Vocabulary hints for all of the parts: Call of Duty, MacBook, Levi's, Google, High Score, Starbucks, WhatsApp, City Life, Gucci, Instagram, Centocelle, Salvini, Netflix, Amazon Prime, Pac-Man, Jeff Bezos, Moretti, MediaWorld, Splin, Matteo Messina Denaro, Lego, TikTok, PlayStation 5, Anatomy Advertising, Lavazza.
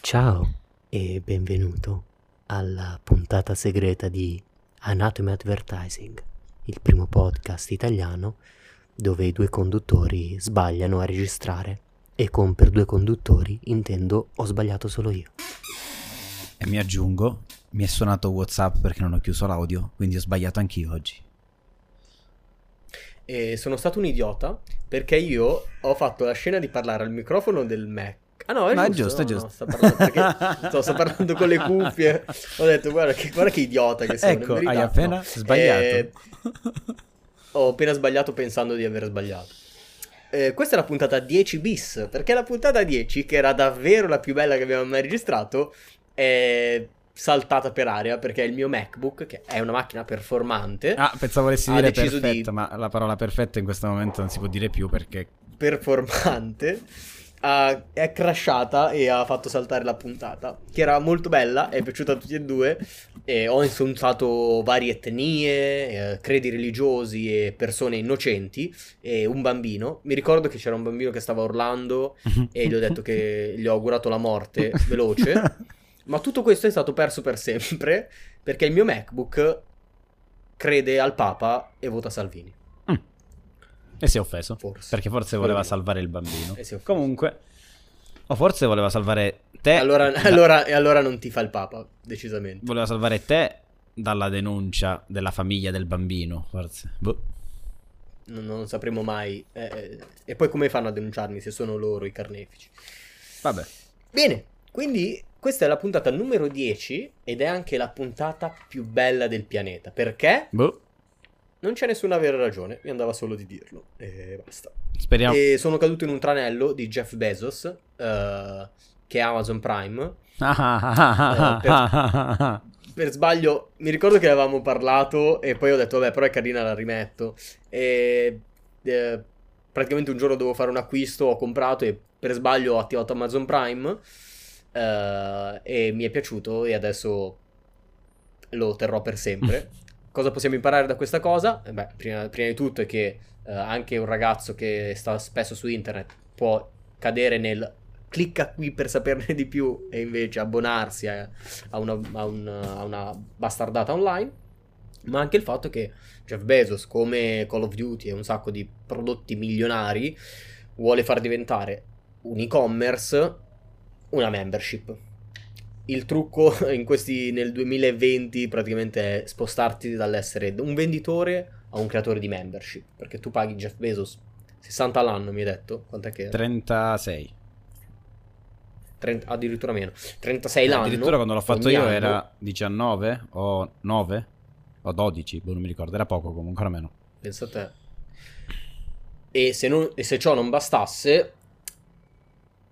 Ciao e benvenuto alla puntata segreta di Anatomy Advertising, il primo podcast italiano dove i due conduttori sbagliano a registrare. E con per due conduttori intendo ho sbagliato solo io. E mi aggiungo, mi è suonato WhatsApp perché non ho chiuso l'audio, quindi ho sbagliato anch'io oggi. E sono stato un idiota perché io ho fatto la scena di parlare al microfono del Mac. Ah no, è giusto. No, sto parlando con le cuffie. Ho detto guarda che idiota che sono. Ecco, hai appena sbagliato. Ho appena sbagliato pensando di aver sbagliato. Questa è la puntata 10 bis, perché la puntata 10, che era davvero la più bella che abbiamo mai registrato, è saltata per aria perché il mio MacBook, che è una macchina performante... Ah, pensavo volessi dire perfetta, ma la parola perfetta in questo momento non si può dire più perché... Performante, è crashata e ha fatto saltare la puntata, che era molto bella, è piaciuta a tutti e due, e ho insultato varie etnie, credi religiosi e persone innocenti e un bambino. Mi ricordo che c'era un bambino che stava urlando e gli ho detto che gli ho augurato la morte veloce, ma tutto questo è stato perso per sempre perché il mio MacBook crede al Papa e vota Salvini. E si è offeso, forse voleva salvare il bambino. Comunque, o forse voleva salvare te. Allora non ti fa il Papa, decisamente. Voleva salvare te dalla denuncia della famiglia del bambino, forse. Boh. Non sapremo mai. E poi come fanno a denunciarmi se sono loro i carnefici? Vabbè. Bene, quindi questa è la puntata numero 10 ed è anche la puntata più bella del pianeta. Perché? Boh. Non c'è nessuna vera ragione, mi andava solo di dirlo e basta. Speriamo. E sono caduto in un tranello di Jeff Bezos, che è Amazon Prime. Per sbaglio, mi ricordo che avevamo parlato e poi ho detto vabbè, però è carina, la rimetto. E praticamente un giorno dovevo fare un acquisto, ho comprato e per sbaglio ho attivato Amazon Prime e mi è piaciuto e adesso lo terrò per sempre. Cosa possiamo imparare da questa cosa? Beh, prima di tutto è che anche un ragazzo che sta spesso su internet può cadere nel clicca qui per saperne di più e invece abbonarsi a una bastardata online, ma anche il fatto che Jeff Bezos, come Call of Duty e un sacco di prodotti milionari, vuole far diventare un e-commerce una membership. Il trucco nel 2020 praticamente è spostarti dall'essere un venditore a un creatore di membership, perché tu paghi Jeff Bezos 60 all'anno, mi hai detto? Quant'è che? 36. 30, addirittura meno. 36 l'anno. Addirittura quando l'ho fatto io anno, era 19 o 9 o 12, non mi ricordo, era poco comunque, era meno. Pensa a te. E se ciò non bastasse,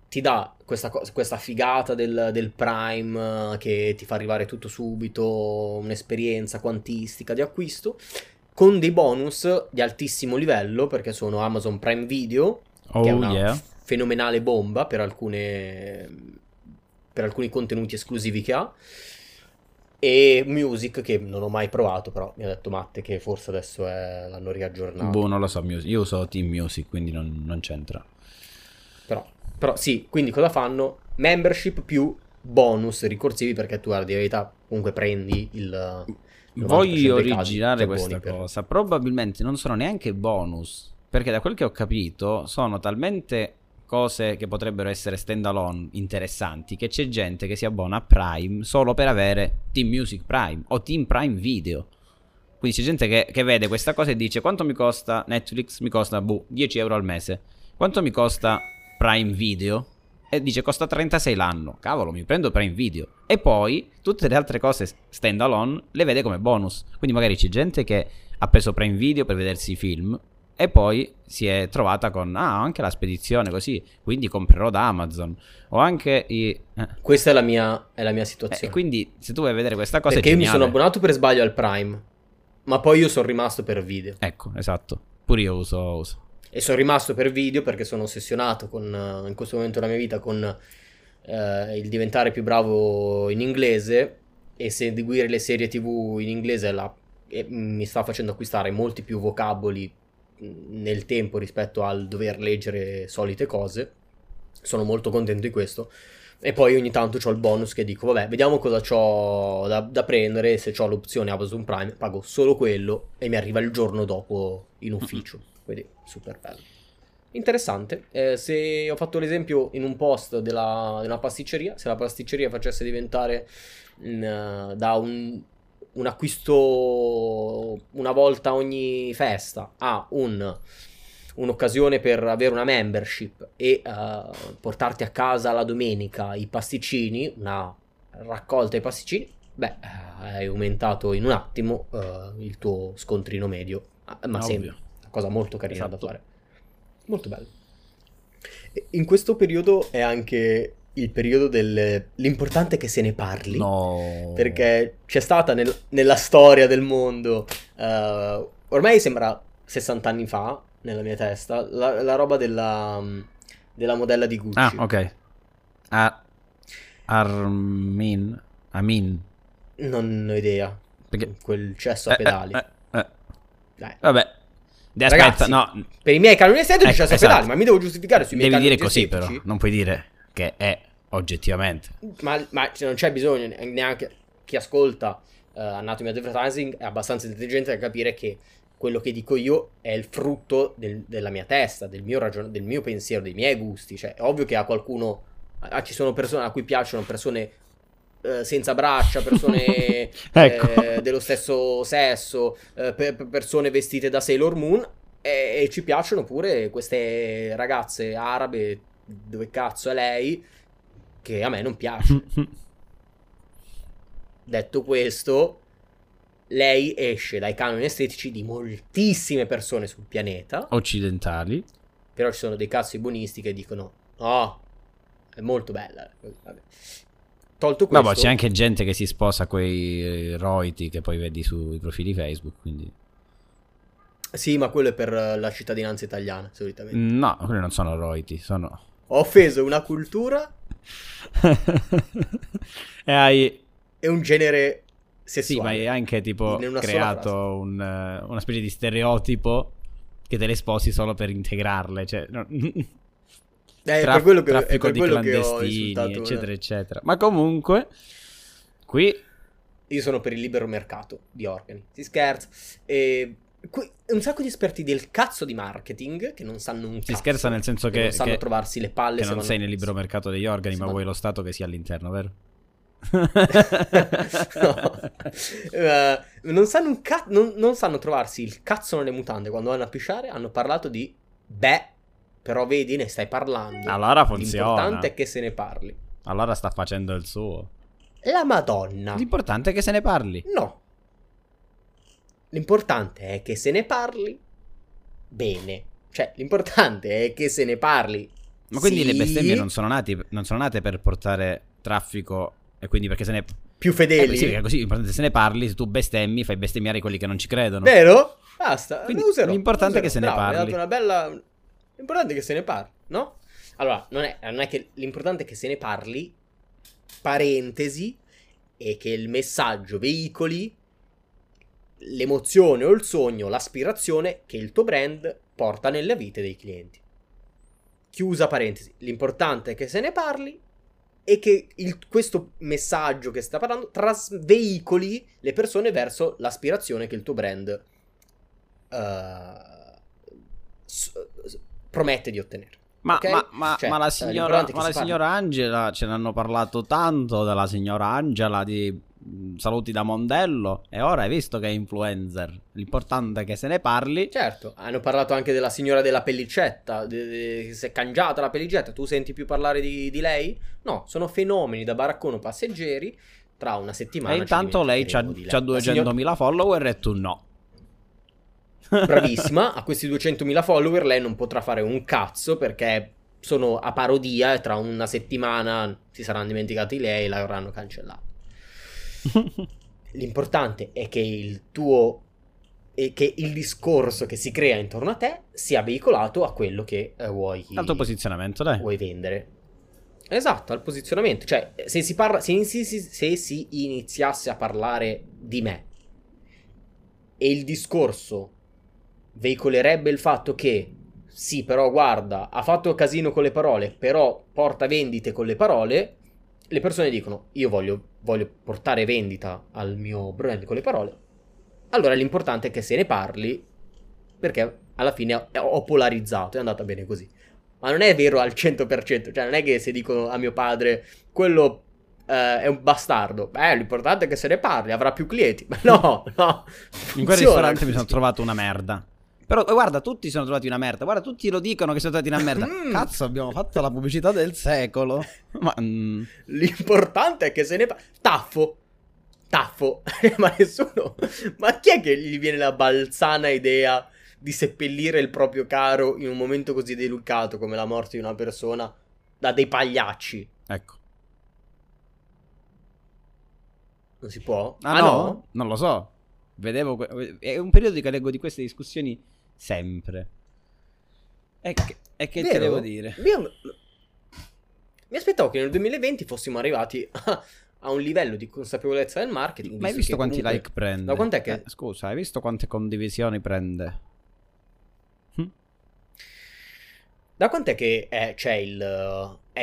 ti dà questa figata del Prime che ti fa arrivare tutto subito, un'esperienza quantistica di acquisto con dei bonus di altissimo livello, perché sono Amazon Prime Video, che è una fenomenale bomba per alcuni contenuti esclusivi che ha, e Music, che non ho mai provato, però mi ha detto Matte che forse adesso l'hanno riaggiornato. Boh, non lo so, io uso Team Music, quindi non c'entra. Però sì, quindi cosa fanno? Membership più bonus ricorsivi, perché tu, guarda, in verità comunque prendi il... Voglio originare questa cosa. Probabilmente non sono neanche bonus, perché da quel che ho capito sono talmente cose che potrebbero essere stand alone interessanti che c'è gente che si abbona a Prime solo per avere Team Music Prime o Team Prime Video. Quindi c'è gente che vede questa cosa e dice: quanto mi costa Netflix? Mi costa 10 euro al mese. Quanto mi costa Prime Video? E dice costa 36 l'anno. Cavolo, mi prendo Prime Video. E poi tutte le altre cose stand alone le vede come bonus. Quindi magari c'è gente che ha preso Prime Video per vedersi i film E poi si è trovata con anche la spedizione così, quindi comprerò da Amazon. O anche i... Questa è la mia situazione. Quindi se tu vuoi vedere questa cosa, perché io mi sono abbonato per sbaglio al Prime, ma poi io sono rimasto per video. Ecco, esatto. Pure io uso. E sono rimasto per video perché sono ossessionato con, in questo momento della mia vita, con il diventare più bravo in inglese, e seguire le serie TV in inglese mi sta facendo acquistare molti più vocaboli nel tempo rispetto al dover leggere solite cose. Sono molto contento di questo. E poi ogni tanto c'ho il bonus che dico vabbè, vediamo cosa c'ho da prendere. Se c'ho l'opzione Amazon Prime pago solo quello e mi arriva il giorno dopo in ufficio. Quindi super bello, interessante. Se ho fatto l'esempio in un post di una pasticceria, se la pasticceria facesse diventare da un acquisto una volta ogni festa a un'occasione per avere una membership e portarti a casa la domenica i pasticcini, una raccolta di pasticcini, beh, hai aumentato in un attimo il tuo scontrino medio. Ma sembra una cosa molto carina, esatto, da fare, molto bello. In questo periodo è anche il periodo l'importante è che se ne parli, no, perché c'è stata nella storia del mondo, ormai sembra 60 anni fa nella mia testa, la roba della modella di Gucci. Ah, ok. Amin. Non ho idea. Perché? Quel cesso a pedali. Vabbè. Ragazzi, aspetta, no. Per i miei canoni estetici cesso, esatto, a pedali, ma mi devo giustificare sui miei canoni estetici. Devi dire così, però. Non puoi dire che è oggettivamente. Ma non c'è bisogno, neanche chi ascolta Anatomy Advertising è abbastanza intelligente da capire che quello che dico io è il frutto della mia testa, del mio pensiero, dei miei gusti. Cioè, è ovvio che a qualcuno ci sono persone a cui piacciono persone senza braccia, persone ecco, dello stesso sesso, persone vestite da Sailor Moon, e ci piacciono pure queste ragazze arabe, dove cazzo è lei, che a me non piace. Detto questo, lei esce dai canoni estetici di moltissime persone sul pianeta occidentali, però ci sono dei cazzo buonisti che dicono no, è molto bella. Vabbè. Tolto questo, ma c'è anche gente che si sposa quei roiti che poi vedi sui profili Facebook, quindi sì, ma quello è per la cittadinanza italiana solitamente. No, quelli non sono roiti, sono ho offeso una cultura e un genere sessuale. Sì, ma è anche tipo creato una specie di stereotipo che te le sposi solo per integrarle, cioè no. Traffico di clandestini, eccetera, eccetera. Ma comunque qui io sono per il libero mercato di organi, si scherza. E qui un sacco di esperti del cazzo di marketing che non sanno un cazzo. Si scherza nel senso che non sanno trovarsi le palle, che se non sei nel libero mercato degli organi, ma vuoi lo Stato che sia all'interno, vero? No. Non sanno trovarsi il cazzo nelle mutande quando vanno a pisciare. Hanno parlato di però vedi, ne stai parlando, allora funziona. L'importante è che se ne parli, allora sta facendo il suo. La Madonna, l'importante è che se ne parli. No, l'importante è che se ne parli bene, cioè l'importante è che se ne parli. Ma quindi sì, le bestemmie non sono nate per portare traffico, e quindi perché se ne più fedeli, sì, perché così l'importante è se ne parli. Se tu bestemmi, fai bestemmiare quelli che non ci credono, vero? Basta, quindi lo userò, l'importante è che se ne parli. Mi ha dato una bella... l'importante è che se ne parli, no? Allora non è che l'importante è che se ne parli, parentesi, e che il messaggio veicoli l'emozione o il sogno, l'aspirazione che il tuo brand porta nella vita dei clienti, chiusa parentesi. L'importante è che se ne parli e che questo messaggio che sta parlando veicoli le persone verso l'aspirazione che il tuo brand promette di ottenere. Okay? Ma la signora, Angela, ce n'hanno parlato tanto della signora Angela di saluti da Mondello, e ora hai visto che è influencer. L'importante è che se ne parli. Certo, hanno parlato anche della signora della pellicetta, si è cangiata la pellicetta. Tu senti più parlare di lei? No, sono fenomeni da baraccone passeggeri. Tra una settimana, e intanto lei c'ha 200.000 follower e tu no. bravissima, a questi 200.000 follower lei non potrà fare un cazzo perché sono a parodia e tra una settimana si saranno dimenticati lei e l'avranno cancellata. L'importante è che il discorso che si crea intorno a te sia veicolato a quello che vuoi, al tuo posizionamento, dai, vuoi vendere. Esatto, al posizionamento. Cioè, se si iniziasse a parlare di me e il discorso veicolerebbe il fatto che sì, però guarda, ha fatto casino con le parole, però porta vendite con le parole, le persone dicono io voglio portare vendita al mio brand con le parole. Allora l'importante è che se ne parli, perché alla fine ho polarizzato, è andata bene così. Ma non è vero al 100%, cioè non è che se dicono a mio padre quello è un bastardo, l'importante è che se ne parli, avrà più clienti. Ma no. In quel ristorante mi sono trovato una merda. Però guarda, tutti sono trovati una merda, guarda, tutti lo dicono che sono trovati una merda. Cazzo, abbiamo fatto la pubblicità del secolo. Ma l'importante è che se ne parli. Taffo. Ma nessuno, ma chi è che gli viene la balzana idea di seppellire il proprio caro in un momento così delucato come la morte di una persona da dei pagliacci? Ecco, non si può? No? Non lo so. Vedevo è un periodo che leggo di queste discussioni sempre. E che te devo dire? Mi aspettavo che nel 2020 fossimo arrivati a un livello di consapevolezza del marketing. Ma hai visto quanti comunque like prende? Ma quant'è che... scusa, hai visto quante condivisioni prende? Da quant'è che è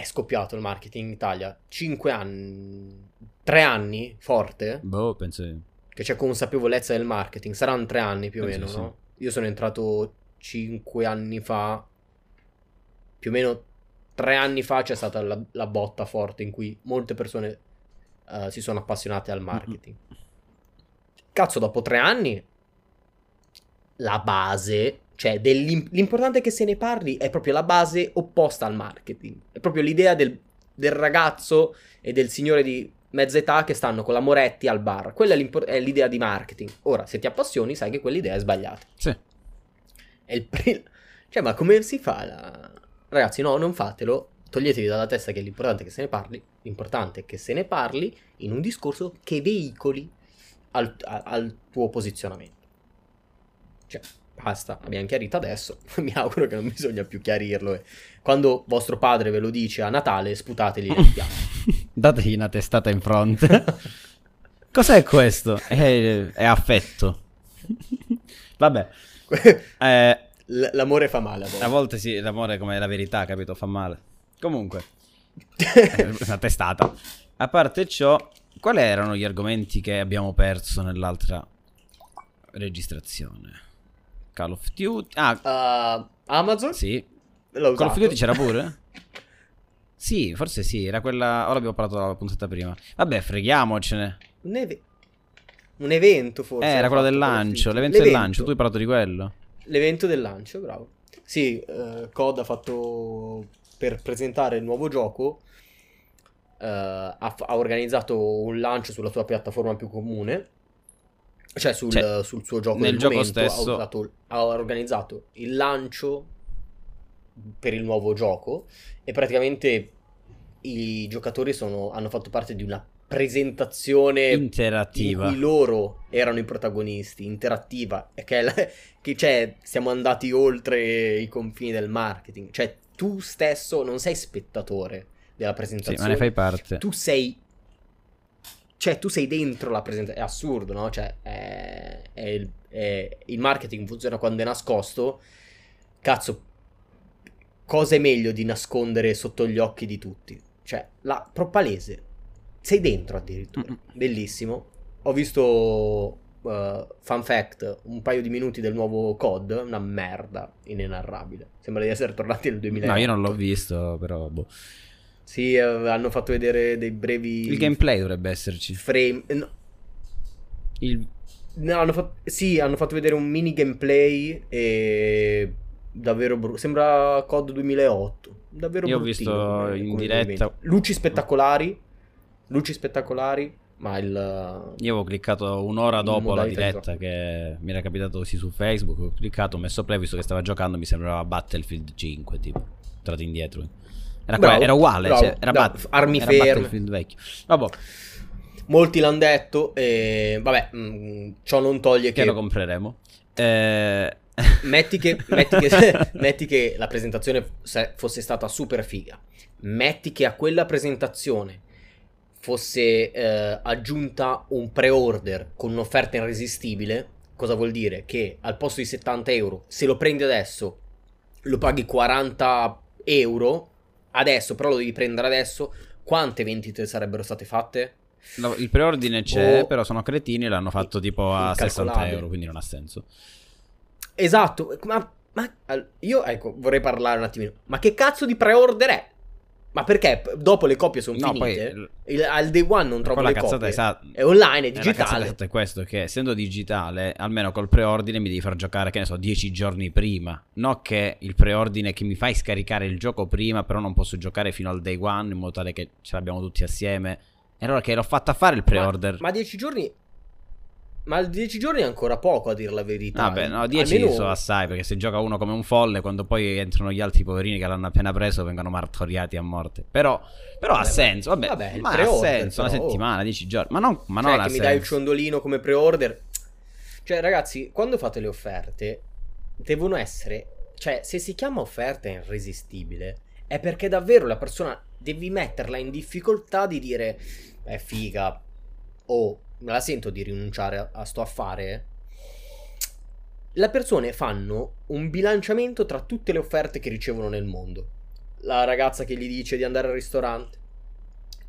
scoppiato il marketing in Italia? 5 anni? 3 anni? Forte? Boh, penso che c'è consapevolezza del marketing. Saranno 3 anni più o meno, sì. No? Io sono entrato 5 anni fa. Più o meno 3 anni fa c'è stata la botta forte in cui molte persone si sono appassionate al marketing. Cazzo, dopo 3 anni la base, cioè l'importante è che se ne parli, è proprio la base opposta al marketing. È proprio l'idea del ragazzo e del signore di mezza età che stanno con la Moretti al bar. Quella è l'idea di marketing. Ora, se ti appassioni, sai che quell'idea è sbagliata. Sì. È cioè, ma come si fa? Ragazzi, no, non fatelo. Toglietevi dalla testa che l'importante è che se ne parli. L'importante è che se ne parli in un discorso che veicoli al tuo posizionamento. Cioè, basta, abbiamo chiarito adesso. Mi auguro che non bisogna più chiarirlo. Quando vostro padre ve lo dice a Natale, sputateli nel piatto. Dategli una testata in fronte. Cos'è questo? È affetto. Vabbè, l'amore fa male a volte. Sì, l'amore, come la verità, capito, fa male. Comunque una testata. A parte ciò, quali erano gli argomenti che abbiamo perso nell'altra registrazione? Call of Duty. Amazon? Sì. Call of Duty c'era pure? Sì, forse sì, era quella... Ora abbiamo parlato della puntata prima. Vabbè, freghiamocene. Un evento, forse. Era quello del lancio, l'evento del lancio, tu hai parlato di quello. L'evento del lancio, bravo. Sì, COD ha fatto... Per presentare il nuovo gioco, ha organizzato un lancio sulla sua piattaforma più comune. Cioè sul suo gioco nel gioco momento, stesso. Ha organizzato il lancio per il nuovo gioco e praticamente i giocatori hanno fatto parte di una presentazione interattiva in cui loro erano i protagonisti, interattiva, che siamo andati oltre i confini del marketing. Cioè tu stesso non sei spettatore della presentazione, sì, ma ne fai parte. Tu sei dentro la presentazione. È assurdo, no? Cioè il marketing funziona quando è nascosto. Cazzo, cosa è meglio di nascondere sotto gli occhi di tutti? Cioè, la propalese. Sei dentro addirittura. Bellissimo. Ho visto, fun fact, un paio di minuti del nuovo COD. Una merda inenarrabile. Sembra di essere tornati nel 2000. No, io non l'ho visto, però... Boh. Sì, hanno fatto vedere dei brevi... Il gameplay dovrebbe esserci. Frame... No. No, hanno fatto vedere un mini gameplay e... Davvero brutto. Sembra COD 2008. Davvero brutto. Io ho visto in diretta. Luci spettacolari. Ma io avevo cliccato un'ora dopo la diretta che mi era capitato così su Facebook, ho cliccato, ho messo play, visto che stava giocando mi sembrava Battlefield 5, tipo, tratto indietro. Era uguale, bravo, cioè, era armi ferme, Battlefield vecchio. Vabbè. Molti l'hanno detto e vabbè, ciò non toglie che lo compreremo. Metti che la presentazione fosse stata super figa. Metti che a quella presentazione fosse aggiunta un pre-order con un'offerta irresistibile. Cosa vuol dire? Che al posto di €70, se lo prendi adesso lo paghi €40 adesso, però lo devi prendere adesso. Quante vendite sarebbero state fatte? No, il preordine c'è, però sono cretini e l'hanno fatfatto tipo a €60, quindi non ha senso. Esatto, ma io ecco vorrei parlare un attimino. Ma che cazzo di pre-order è? Ma perché dopo le copie sono finite, poi, al day one non trovo le copie, è online, è digitale. La è questo, che essendo digitale, almeno col preordine mi devi far giocare, che ne so, 10 giorni prima. No che il preordine che mi fai scaricare il gioco prima, però non posso giocare fino al day one, in modo tale che ce l'abbiamo tutti assieme. E allora che l'ho fatta fare il preorder. Ma 10 giorni... Ma 10 giorni è ancora poco, a dir la verità. Vabbè, no, 10 almeno... sono assai, perché se gioca uno come un folle, quando poi entrano gli altri poverini che l'hanno appena preso, vengono martoriati a morte. Però vabbè, ha senso, vabbè ma ha senso, però, una settimana, 10 giorni. Ma cioè, non ha senso. Mi dai il ciondolino come pre-order. Cioè, ragazzi, quando fate le offerte, devono essere... Cioè, se si chiama offerta irresistibile, è perché davvero la persona... Devi metterla in difficoltà di dire... figa, me la sento di rinunciare a sto affare. Le persone fanno un bilanciamento tra tutte le offerte che ricevono nel mondo. La ragazza che gli dice di andare al ristorante,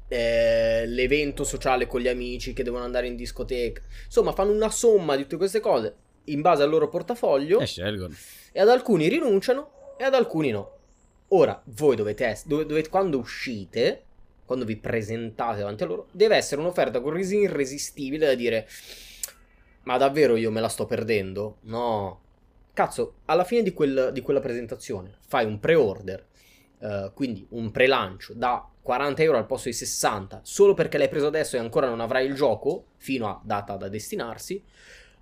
l'evento sociale con gli amici, che devono andare in discoteca. Insomma, fanno una somma di tutte queste cose in base al loro portafoglio e scelgono. E ad alcuni rinunciano e ad alcuni no. Ora, voi dovete quando uscite, quando vi presentate davanti a loro, deve essere un'offerta così irresistibile da dire: ma davvero io me la sto perdendo? No. Cazzo, alla fine di quella presentazione fai un pre-order, quindi un pre-lancio da €40 al posto di 60, solo perché l'hai preso adesso e ancora non avrai il gioco fino a data da destinarsi.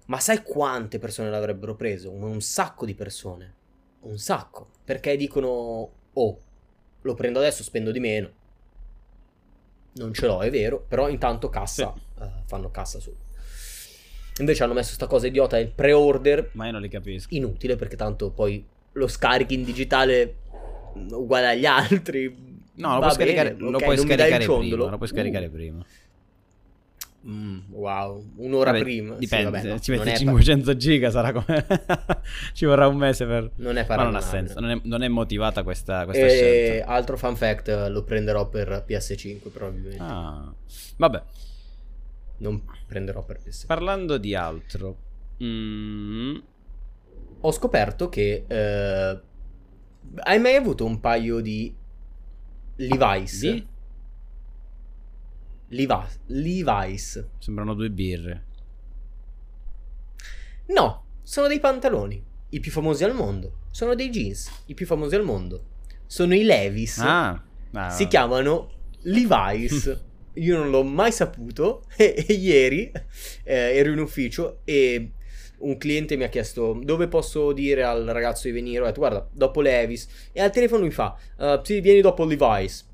Ma sai quante persone l'avrebbero preso? Un sacco di persone. Un sacco. Perché dicono: lo prendo adesso, spendo di meno. Non ce l'ho, è vero, però intanto cassa, sì. Fanno cassa su. Invece hanno messo sta cosa idiota, il pre-order. Ma io non li capisco. Inutile, perché tanto poi lo scarichi in digitale uguale agli altri. No, lo puoi scaricare prima. Wow, un'ora prima. Dipende, sì, vabbè, no, ci metti 500 giga, sarà come ci vorrà un mese per... Non è paragonabile. Ma non ha senso, non è motivata questa scelta. Altro fun fact, lo prenderò per PS5 probabilmente. Vabbè, non prenderò per PS5. Parlando di altro, ho scoperto che hai mai avuto un paio di Levi's? Sì. Levi's. Sembrano due birre. No, sono dei pantaloni, i più famosi al mondo. Sono dei jeans, i più famosi al mondo. Sono i Levi's. Si chiamano Levi's. Io non l'ho mai saputo. E ieri ero in ufficio e un cliente mi ha chiesto: dove posso dire al ragazzo di venire? Ho detto: guarda, dopo Levi's. E al telefono mi fa: sì, vieni dopo Levi's.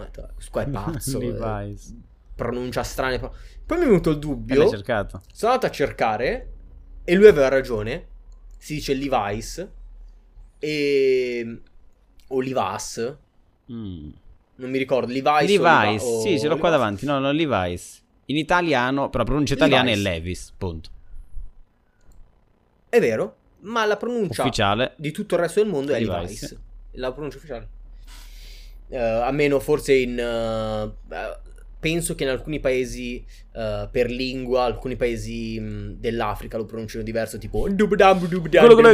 Questo qua è pazzo, pronuncia strane. Poi mi è venuto il dubbio, sono andato a cercare e lui aveva ragione. Si dice Levi's o Levi's, non mi ricordo. Levi's o sì, ce l'ho qua davanti. No, non Levi's in italiano, però la pronuncia italiana Levi's è Levi's, punto. È vero, ma la pronuncia ufficiale di tutto il resto del mondo è Levi's. Levi's. La pronuncia ufficiale. A meno forse penso che in alcuni paesi per lingua, alcuni paesi dell'Africa lo pronunciano diverso, tipo quello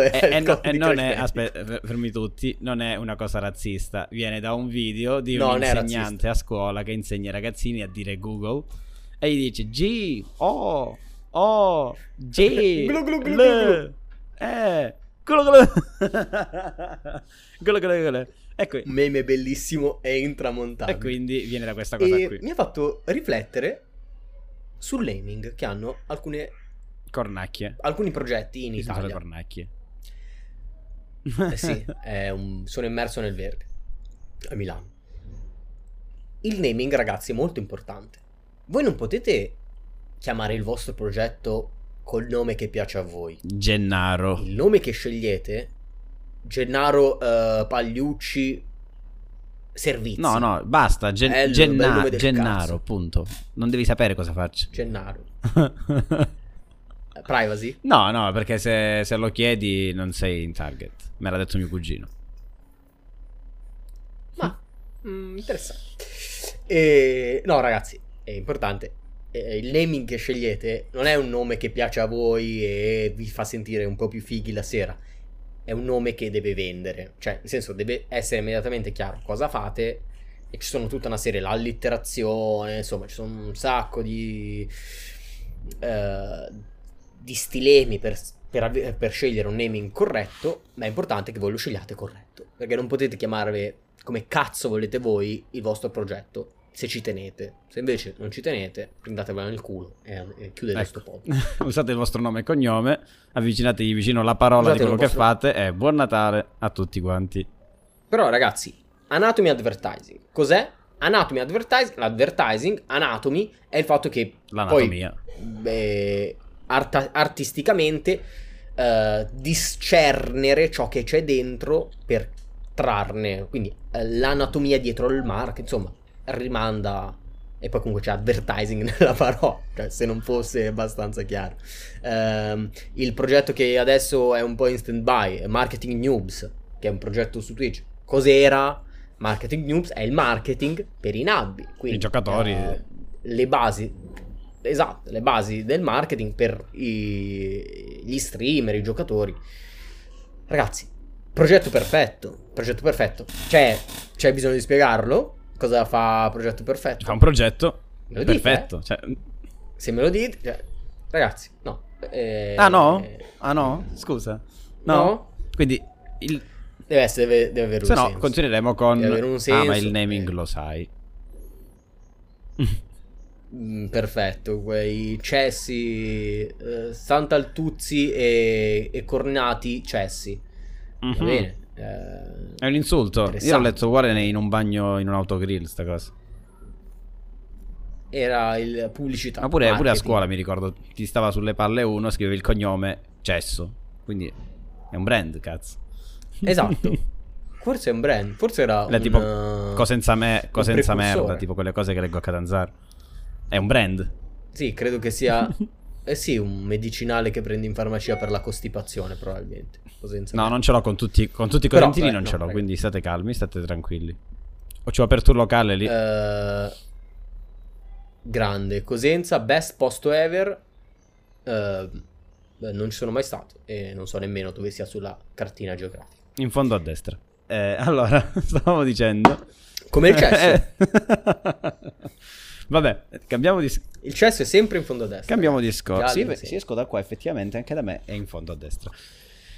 e non è, aspetta, fermi tutti, non è una cosa razzista, viene da un video di un insegnante a scuola che insegna ai ragazzini a dire Google e gli dice G O G L quello. Ecco. Un meme bellissimo è intramontabile. E quindi viene da questa cosa qui. Mi ha fatto riflettere sull'aiming che hanno alcune cornacchie. Alcuni progetti in Italia. Sono cornacchie. Sì, sono immerso nel verde a Milano. Il naming, ragazzi, è molto importante. Voi non potete chiamare il vostro progetto col nome che piace a voi. Gennaro. Il nome che scegliete, Gennaro Pagliucci Servizi. No, basta. Gennaro, punto. Non devi sapere cosa faccio. Gennaro. Privacy? No, perché se lo chiedi non sei in target. Me l'ha detto mio cugino. Ma interessante. No, ragazzi, è importante. Il naming che scegliete non è un nome che piace a voi e vi fa sentire un po' più fighi la sera. È un nome che deve vendere. Cioè, nel senso, deve essere immediatamente chiaro cosa fate. E ci sono tutta una serie, l'allitterazione, insomma, ci sono un sacco di stilemi per scegliere un naming corretto, ma è importante che voi lo scegliate corretto, perché non potete chiamarvi come cazzo volete voi il vostro progetto se ci tenete. Se invece non ci tenete, prendatevelo nel culo e chiudete questo podcast. Usate il vostro nome e cognome, avvicinatevi vicino la parola. Usate di quello che fate e buon Natale a tutti quanti. Però ragazzi, Anatomy Advertising cos'è? Anatomy Advertising, l'advertising, anatomy è il fatto che l'anatomia poi, artisticamente discernere ciò che c'è dentro per trarne, quindi l'anatomia dietro il marchio, insomma, rimanda. E poi comunque c'è advertising nella parola, cioè, se non fosse abbastanza chiaro. Il progetto che adesso è un po' in stand by, Marketing Noobs, che è un progetto su Twitch. Cos'era? Marketing Noobs è il marketing per i nabbi, quindi i giocatori, le basi. Esatto, le basi del marketing per gli streamer, i giocatori. Ragazzi, progetto perfetto. C'è bisogno di spiegarlo? Cosa fa progetto perfetto? Fa un progetto perfetto. Dite, eh? Cioè... Se me lo dite... Cioè... Ragazzi, no. Ah no? Scusa. No? Quindi il... Deve avere un senso. Se no, continueremo con... Un senso, ma il naming lo sai. Perfetto, quei Cessi, Sant'Altuzzi e Cornati Cessi. Mm-hmm. Va bene. È un insulto. Io ho letto uguale in un bagno, in un autogrill, sta cosa. Era il pubblicità. Ma pure a scuola mi ricordo, ti stava sulle palle uno, scrivevi il cognome Cesso. Quindi è un brand, cazzo. Esatto. Forse è un brand, forse era un, tipo cosa senza merda, tipo quelle cose che leggo a Catanzaro. È un brand. Sì, credo che sia sì, un medicinale che prendi in farmacia per la costipazione, probabilmente. No, non ce l'ho con tutti i correntini, non ce l'ho, ragazzi. Quindi state calmi, state tranquilli. O c'ho aperto un locale lì. Grande Cosenza, best posto ever. Non ci sono mai stato e non so nemmeno dove sia sulla cartina geografica. In fondo a destra. Allora, stavamo dicendo come il cesso. Vabbè, cambiamo discorso. Il cesso è sempre in fondo a destra. Cambiamo discorso. Sì, esco da qua, effettivamente anche da me è in fondo a destra.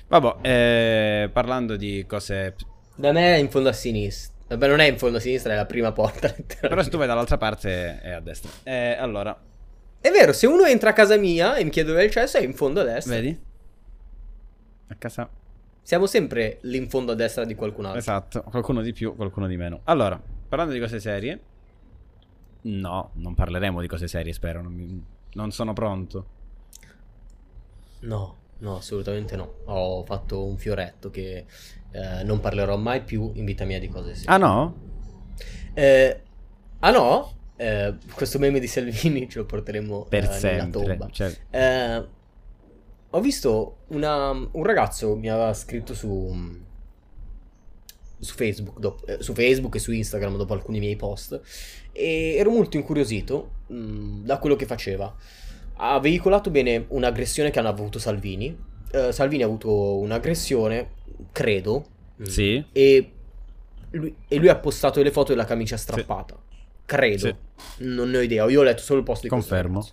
Vabbè, parlando di cose, da me è in fondo a sinistra. Vabbè, non è in fondo a sinistra, è la prima porta. Però se tu vai dall'altra parte è a destra. Allora, è vero, se uno entra a casa mia e mi chiede dove è il cesso, è in fondo a destra. Vedi? A casa siamo sempre lì in fondo a destra di qualcun altro. Esatto, qualcuno di più, qualcuno di meno. Allora, parlando di cose serie. No, non parleremo di cose serie, spero. Non sono pronto. No, assolutamente no. Ho fatto un fioretto che non parlerò mai più in vita mia di cose serie. Ah no? Questo meme di Salvini ce lo porteremo per sempre, nella tomba. Certo. Ho visto un ragazzo mi aveva scritto su Facebook, su Facebook e su Instagram dopo alcuni miei post, e ero molto incuriosito da quello che faceva. Ha veicolato bene un'aggressione che hanno avuto Salvini. Salvini ha avuto un'aggressione, credo. Sì. E lui ha postato delle foto della camicia strappata. Sì. Credo. Sì. Non ne ho idea. Io ho letto solo il post di questo. Confermo.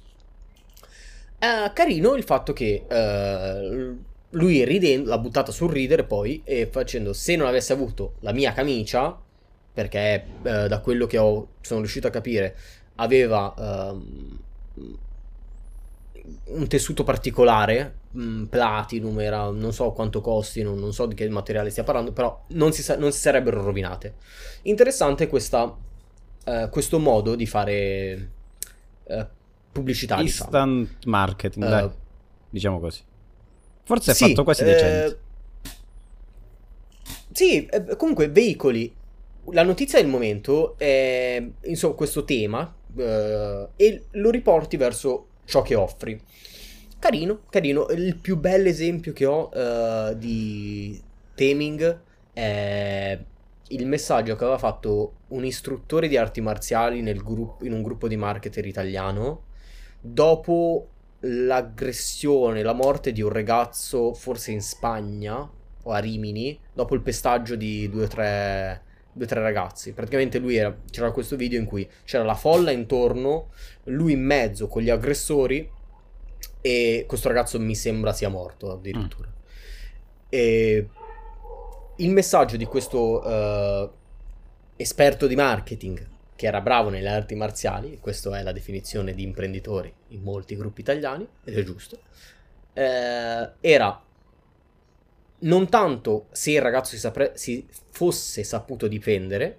Carino il fatto che lui ridendo l'ha buttata sul ridere poi e facendo, se non avesse avuto la mia camicia, perché da quello che sono riuscito a capire aveva un tessuto particolare, platinum era, non so quanto costi, non so di che materiale stia parlando, però non si sarebbero rovinate. Interessante questo modo di fare pubblicità, instant marketing, dai, diciamo così. Forse sì, è fatto quasi decente. Sì, comunque veicoli. La notizia del momento è, insomma, questo tema e lo riporti verso ciò che offri. Carino, carino. Il più bello esempio che ho di theming è il messaggio che aveva fatto un istruttore di arti marziali in un gruppo di marketer italiano dopo l'aggressione, la morte di un ragazzo, forse in Spagna o a Rimini, dopo il pestaggio di due o tre ragazzi. Praticamente c'era questo video in cui c'era la folla intorno, lui in mezzo con gli aggressori, e questo ragazzo mi sembra sia morto addirittura. E il messaggio di questo esperto di marketing, che era bravo nelle arti marziali, questa è la definizione di imprenditori in molti gruppi italiani, ed è giusto, era non tanto se il ragazzo si fosse saputo difendere,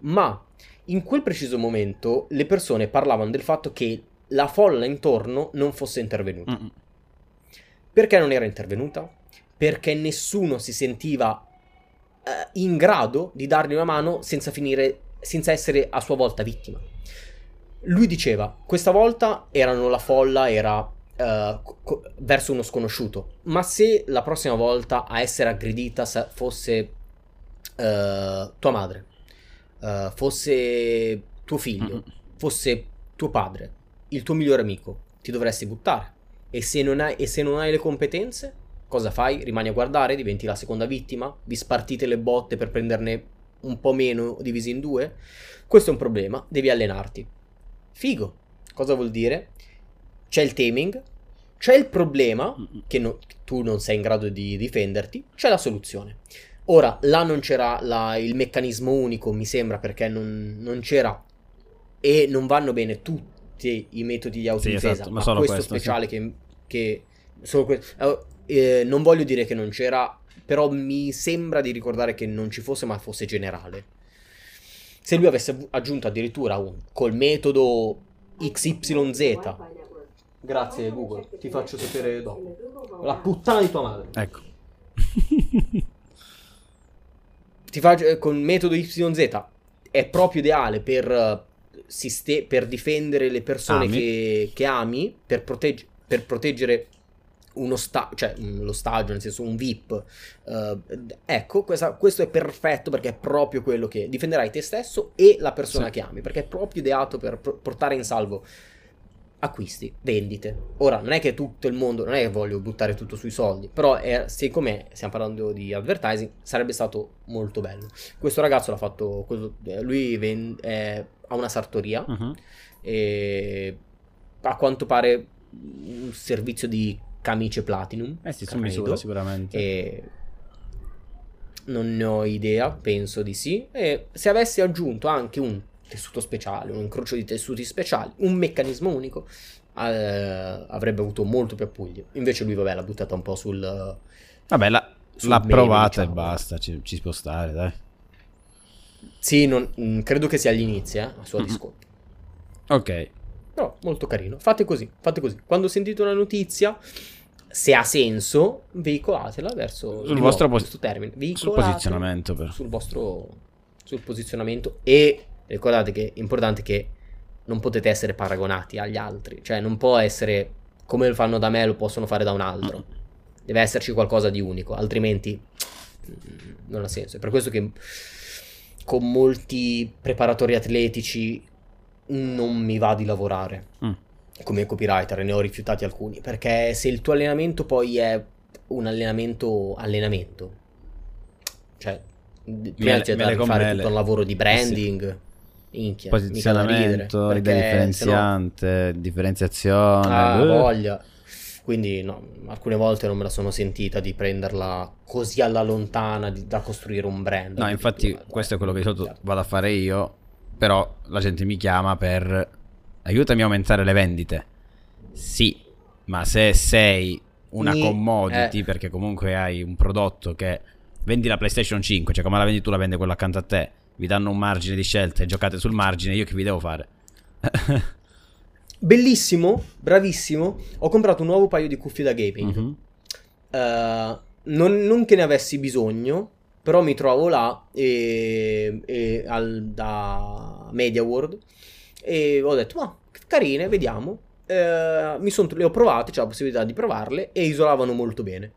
ma in quel preciso momento le persone parlavano del fatto che la folla intorno non fosse intervenuta. Perché non era intervenuta? Perché nessuno si sentiva in grado di dargli una mano senza essere a sua volta vittima. Lui diceva, questa volta erano la folla, era verso uno sconosciuto, ma se la prossima volta a essere aggredita fosse tua madre, fosse tuo figlio, fosse tuo padre, il tuo migliore amico, ti dovresti buttare. E se non hai le competenze, cosa fai? Rimani a guardare, diventi la seconda vittima, vi spartite le botte per prenderne un po' meno divisi in due. Questo è un problema, devi allenarti. Figo, cosa vuol dire? C'è il taming, c'è il problema che tu non sei in grado di difenderti, c'è la soluzione. Ora, là non c'era il meccanismo unico, mi sembra, perché non c'era, e non vanno bene tutti i metodi di autodifesa, sì, esatto, ma solo questo speciale, sì. Non voglio dire che non c'era, però mi sembra di ricordare che non ci fosse, ma fosse generale. Se lui avesse aggiunto addirittura col metodo XYZ, grazie Google, ti faccio sapere dopo, la puttana di tua madre, ecco, ti faccio con metodo YZ, è proprio ideale per difendere le persone che ami, per proteggere un ostaggio, nel senso un VIP. Ecco, questo è perfetto, perché è proprio quello che difenderai te stesso e la persona, sì, che ami, perché è proprio ideato per portare in salvo acquisti, vendite. Ora, non è che tutto il mondo, non è che voglio buttare tutto sui soldi, però siccome stiamo parlando di advertising, sarebbe stato molto bello. Questo ragazzo l'ha fatto, lui ha una sartoria, e a quanto pare un servizio di camicie platinum, sì, su misura, sicuramente, e non ne ho idea, penso di sì. E se avessi aggiunto anche un tessuto speciale, un incrocio di tessuti speciali, un meccanismo unico, avrebbe avuto molto più appoggio. Invece lui, l'ha buttata un po' sul, vabbè, l'ha provata, diciamo, e basta, ci può stare, dai. Sì, credo che sia all'inizio, a sua discolpa. Ok. Però molto carino, fate così. Quando sentite una notizia, se ha senso, veicolatela verso il vostro posizionamento, però. Sul posizionamento. E ricordate che è importante che non potete essere paragonati agli altri, cioè non può essere come lo fanno da me, lo possono fare da un altro. Deve esserci qualcosa di unico, altrimenti non ha senso. È per questo che con molti preparatori atletici non mi va di lavorare come copywriter, ne ho rifiutati alcuni, perché se il tuo allenamento poi è un allenamento, cioè prima c'è da fare tutto un lavoro di branding, sì, posizionamento, idea differenziante, differenziazione, voglia. Quindi no, alcune volte non me la sono sentita di prenderla così alla lontana da costruire un brand. No, infatti questo è quello che certo vado a fare io, però la gente mi chiama per aiutami a aumentare le vendite. Sì, ma se sei una commodity, perché comunque hai un prodotto che vendi la PlayStation 5, cioè come la vendi tu la vende quello accanto a te, vi danno un margine di scelta e giocate sul margine, io che vi devo fare? Bellissimo, bravissimo. Ho comprato un nuovo paio di cuffie da gaming. Non che ne avessi bisogno, però mi trovo là da MediaWorld e ho detto ma carine, vediamo. Le ho provate, c'è la possibilità di provarle, e isolavano molto bene.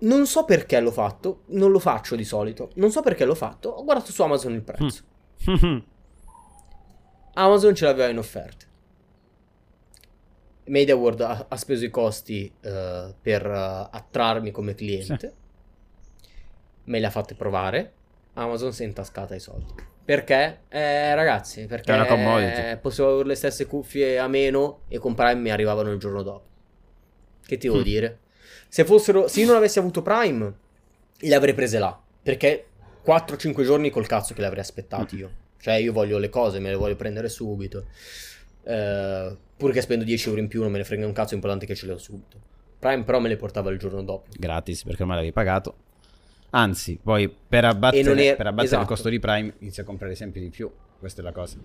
Non so perché l'ho fatto, non lo faccio di solito, non so perché l'ho fatto, ho guardato su Amazon il prezzo. Amazon ce l'aveva in offerta. MediaWorld ha speso i costi per attrarmi come cliente. Sì. Me le ha fatte provare. Amazon si è intascata i soldi. Perché? Ragazzi, perché posso avere le stesse cuffie a meno e con Prime mi arrivavano il giorno dopo. Che ti devo dire? Se io non avessi avuto Prime, le avrei prese là. Perché 4-5 giorni col cazzo che le avrei aspettati io. Cioè io voglio le cose, me le voglio prendere subito, pur che spendo 10 euro in più non me ne frega un cazzo, è importante che ce le ho subito. Prime però me le portava il giorno dopo, gratis, perché ormai l'avevi pagato. Anzi, poi per abbattere il costo di Prime inizia a comprare sempre di più. Questa è la cosa,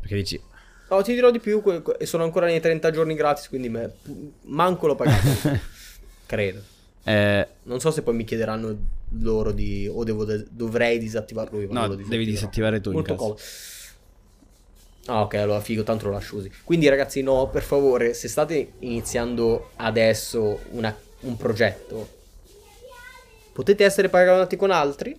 perché dici no, ti dirò di più, e sono ancora nei 30 giorni gratis, quindi manco l'ho pagato. Credo, non so se poi mi chiederanno loro dovrei disattivarlo io. No, devi disattivare tu. Molto comodo. Ah, ok, allora figo, tanto lo lascio così. Quindi ragazzi, no, per favore, se state iniziando adesso un progetto, potete essere paragonati con altri,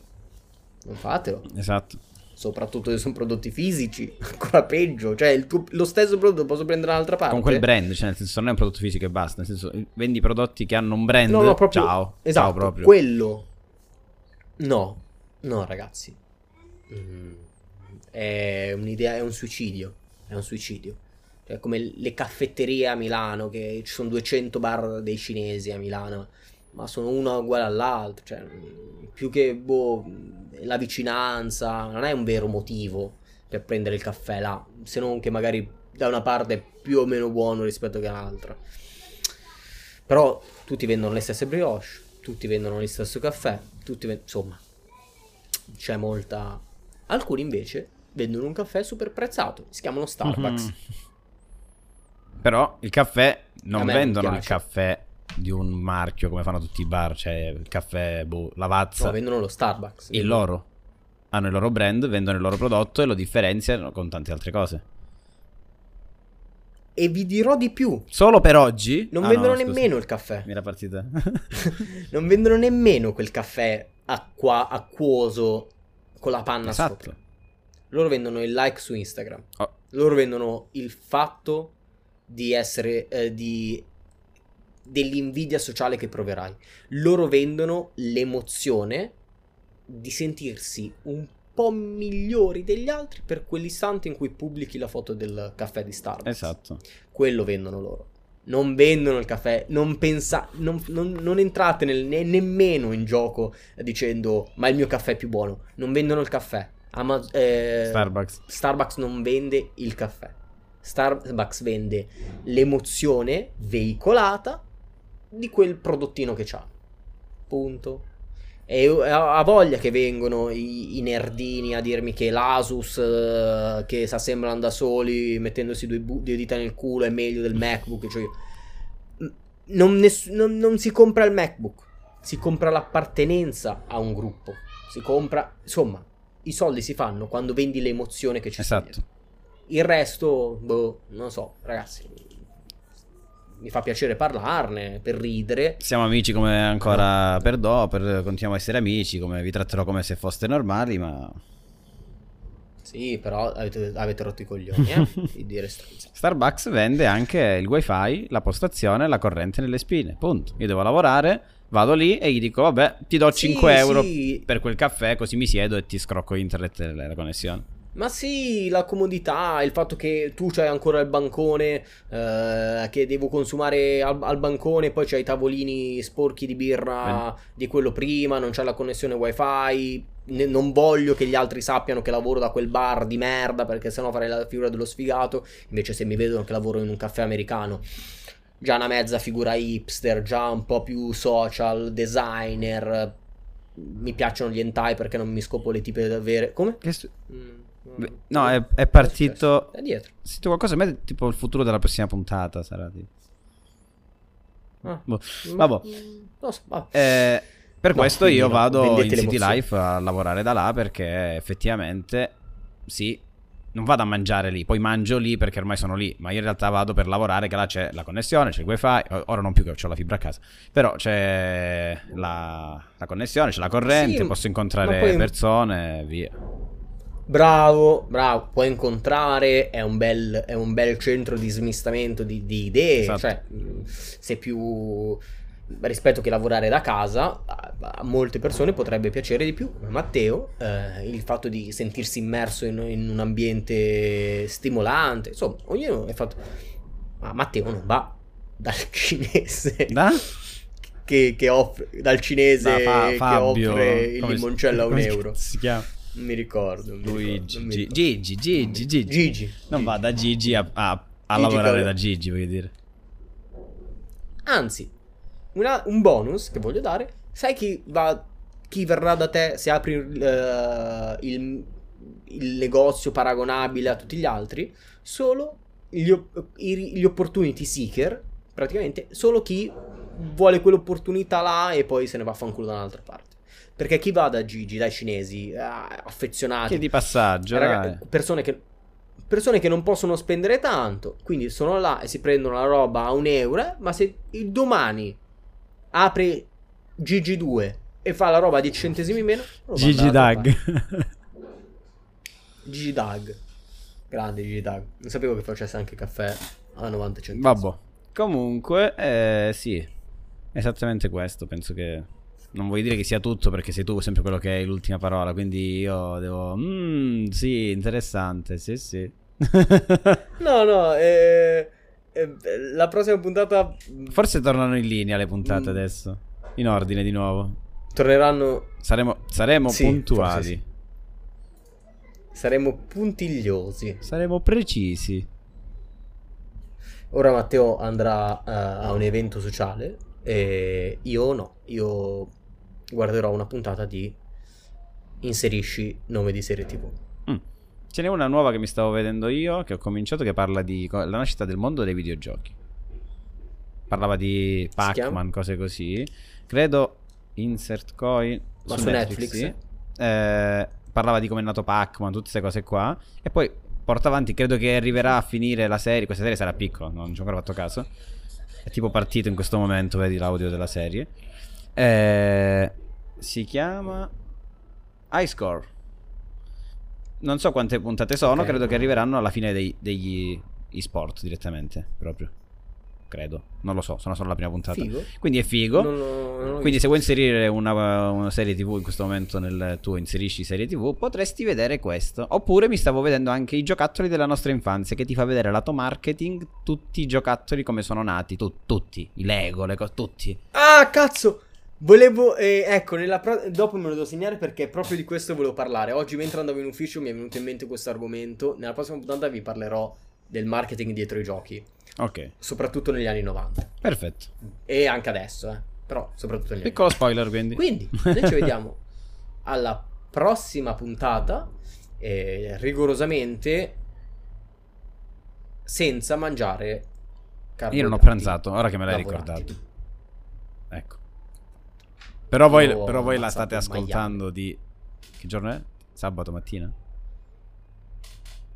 non fatelo. Esatto. Soprattutto se sono prodotti fisici, ancora peggio. Cioè lo stesso prodotto posso prendere dall'altra parte con quel brand, cioè nel senso non è un prodotto fisico e basta, nel senso vendi prodotti che hanno un brand. No, proprio, ciao. Esatto, ciao proprio. Quello. No ragazzi, è un'idea, è un suicidio. Cioè come le caffetterie a Milano, che ci sono 200 bar dei cinesi a Milano, ma sono una uguale all'altra, cioè più che la vicinanza, non è un vero motivo per prendere il caffè là, se non che magari da una parte è più o meno buono rispetto che all'altra, però tutti vendono le stesse brioche, tutti vendono lo stesso caffè, insomma c'è molta. Alcuni invece vendono un caffè super prezzato, si chiamano Starbucks. Però il caffè non vendono il caffè di un marchio come fanno tutti i bar, cioè il caffè Lavazza. No, vendono lo Starbucks. Il loro hanno il loro brand, vendono il loro prodotto e lo differenziano con tante altre cose. E vi dirò di più. Solo per oggi non vendono nemmeno il caffè. Mi era partita. Non vendono nemmeno quel caffè acquoso con la panna sopra. Loro vendono il like su Instagram. Loro vendono il fatto di essere dell'invidia sociale che proverai. Loro vendono l'emozione di sentirsi un po' migliori degli altri per quell'istante in cui pubblichi la foto del caffè di Starbucks. Esatto. Quello vendono loro. Non vendono il caffè. Non entrate nemmeno in gioco dicendo ma il mio caffè è più buono. Non vendono il caffè. Starbucks non vende il caffè. Starbucks vende l'emozione veicolata di quel prodottino che c'ha. Punto. E ha voglia che vengono i nerdini a dirmi che l'Asus che si assemblano da soli mettendosi due dita nel culo è meglio del MacBook. Cioè non si compra il MacBook, si compra l'appartenenza a un gruppo, si compra, insomma i soldi si fanno quando vendi l'emozione che ci sta. Esatto. Il resto non so ragazzi, mi fa piacere parlarne, per ridere. Siamo amici come ancora continuiamo a essere amici, come vi tratterò come se foste normali, ma... Sì, però avete rotto i coglioni, di dire stronzate. Starbucks vende anche il wifi, la postazione, la corrente nelle spine, punto. Io devo lavorare, vado lì e gli dico, vabbè, ti do 5 euro per quel caffè, così mi siedo e ti scrocco internet e la connessione. Ma sì, la comodità, il fatto che tu c'hai ancora il bancone, che devo consumare al bancone, poi c'hai i tavolini sporchi di birra di quello prima, non c'è la connessione wifi, non voglio che gli altri sappiano che lavoro da quel bar di merda, perché sennò farei la figura dello sfigato. Invece se mi vedono che lavoro in un caffè americano, già una mezza figura hipster, già un po' più social, designer. Mi piacciono gli hentai perché non mi scopo le tipe davvero. Come? No, è partito da dietro. Sento qualcosa, a me tipo il futuro della prossima puntata sarà tipo... questo io vado in City Life a lavorare da là, perché effettivamente sì, non vado a mangiare lì, poi mangio lì perché ormai sono lì, ma io in realtà vado per lavorare, che là c'è la connessione, c'è il wifi, ora non più che ho la fibra a casa, però c'è la connessione, c'è la corrente, sì, posso incontrare persone, via. Bravo, puoi incontrare, è un bel centro di smistamento di idee, esatto. Cioè, se più rispetto che lavorare da casa, a molte persone potrebbe piacere di più, come Matteo, il fatto di sentirsi immerso in un ambiente stimolante, insomma, ognuno è fatto. Ma Matteo non va dal cinese. Da? Che offre dal cinese Fabio, che offre il limoncello a €1. Si chiama? Mi ricordo. Gigi. Non va da Gigi a Gigi lavorare da Gigi, voglio dire. Anzi, un bonus che voglio dare. Sai chi verrà da te se apri il negozio paragonabile a tutti gli altri? Solo gli opportunity seeker, praticamente. Solo chi vuole quell'opportunità là e poi se ne va a fanculo da un'altra parte. Perché chi va da Gigi, dai cinesi, affezionati, che di passaggio, persone che non possono spendere tanto, quindi sono là e si prendono la roba a €1, ma se il domani apre Gigi 2 e fa la roba a 10 centesimi in meno, Gigi Dag. Gigi Dag, grande Gigi Dag, non sapevo che facesse anche caffè a 90 centesimi. Vabbè, comunque sì, esattamente questo, penso che non vuoi dire che sia tutto, perché sei tu sempre quello che hai l'ultima parola, quindi io devo... sì, interessante, sì. No, la prossima puntata... Forse tornano in linea le puntate adesso, in ordine di nuovo. Torneranno... Saremo sì, puntuali. Sì. Saremo puntigliosi. Saremo precisi. Ora Matteo andrà a un evento sociale e io no, io... guarderò una puntata di inserisci nome di serie TV. Ce n'è una nuova che mi stavo vedendo io, che ho cominciato, che parla di la nascita del mondo dei videogiochi. Parlava di Pac-Man, cose così, credo. Insert coin. Ma su Netflix, sì. Parlava di come è nato Pac-Man, tutte queste cose qua, e poi porta avanti, credo che arriverà a finire la serie. Questa serie sarà piccola, non ci ho ancora fatto caso, è tipo partito in questo momento, vedi l'audio della serie. Si chiama High Score. Non so quante puntate sono, okay. Credo che arriveranno alla fine degli eSport direttamente, proprio. Credo, non lo so, sono solo la prima puntata. Figo. Quindi è figo. Quindi se vuoi inserire una serie TV in questo momento nel tuo inserisci serie TV, potresti vedere questo. Oppure mi stavo vedendo anche i giocattoli della nostra infanzia, che ti fa vedere lato marketing tutti i giocattoli come sono nati, tutti, i Lego, le cose, tutti. Ah, cazzo! Volevo, ecco, dopo me lo devo segnare, perché proprio di questo volevo parlare. Oggi mentre andavo in ufficio mi è venuto in mente questo argomento. Nella prossima puntata vi parlerò del marketing dietro i giochi. Ok. Soprattutto negli anni 90. Perfetto. E anche adesso, però soprattutto negli piccolo anni. Spoiler, quindi noi ci vediamo alla prossima puntata, rigorosamente senza mangiare carboidrati. Io non ho pranzato, ora che me l'hai ricordato. Ecco. Però voi la state ascoltando di... Che giorno è? Sabato mattina?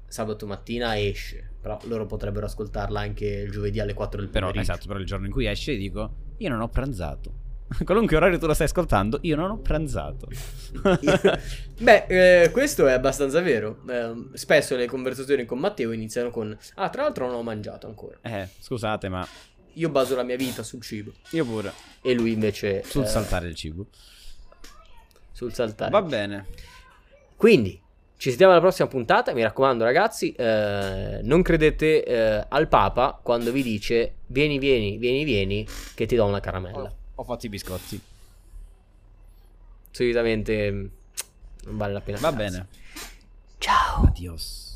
Sabato mattina esce, però loro potrebbero ascoltarla anche il giovedì alle 4 del pomeriggio. Esatto, però il giorno in cui esce dico, io non ho pranzato. Qualunque orario tu la stai ascoltando, io non ho pranzato. Beh, questo è abbastanza vero. Spesso le conversazioni con Matteo iniziano con... Ah, tra l'altro non ho mangiato ancora. Scusate, ma... Io baso la mia vita sul cibo. Io pure. E lui invece sul saltare il cibo. Va bene. Quindi Ci sentiamo alla prossima puntata. Mi raccomando ragazzi, non credete al Papa quando vi dice vieni che ti do una caramella. Ho fatto i biscotti. Solitamente non vale la pena. Va bene. Ciao. Adios.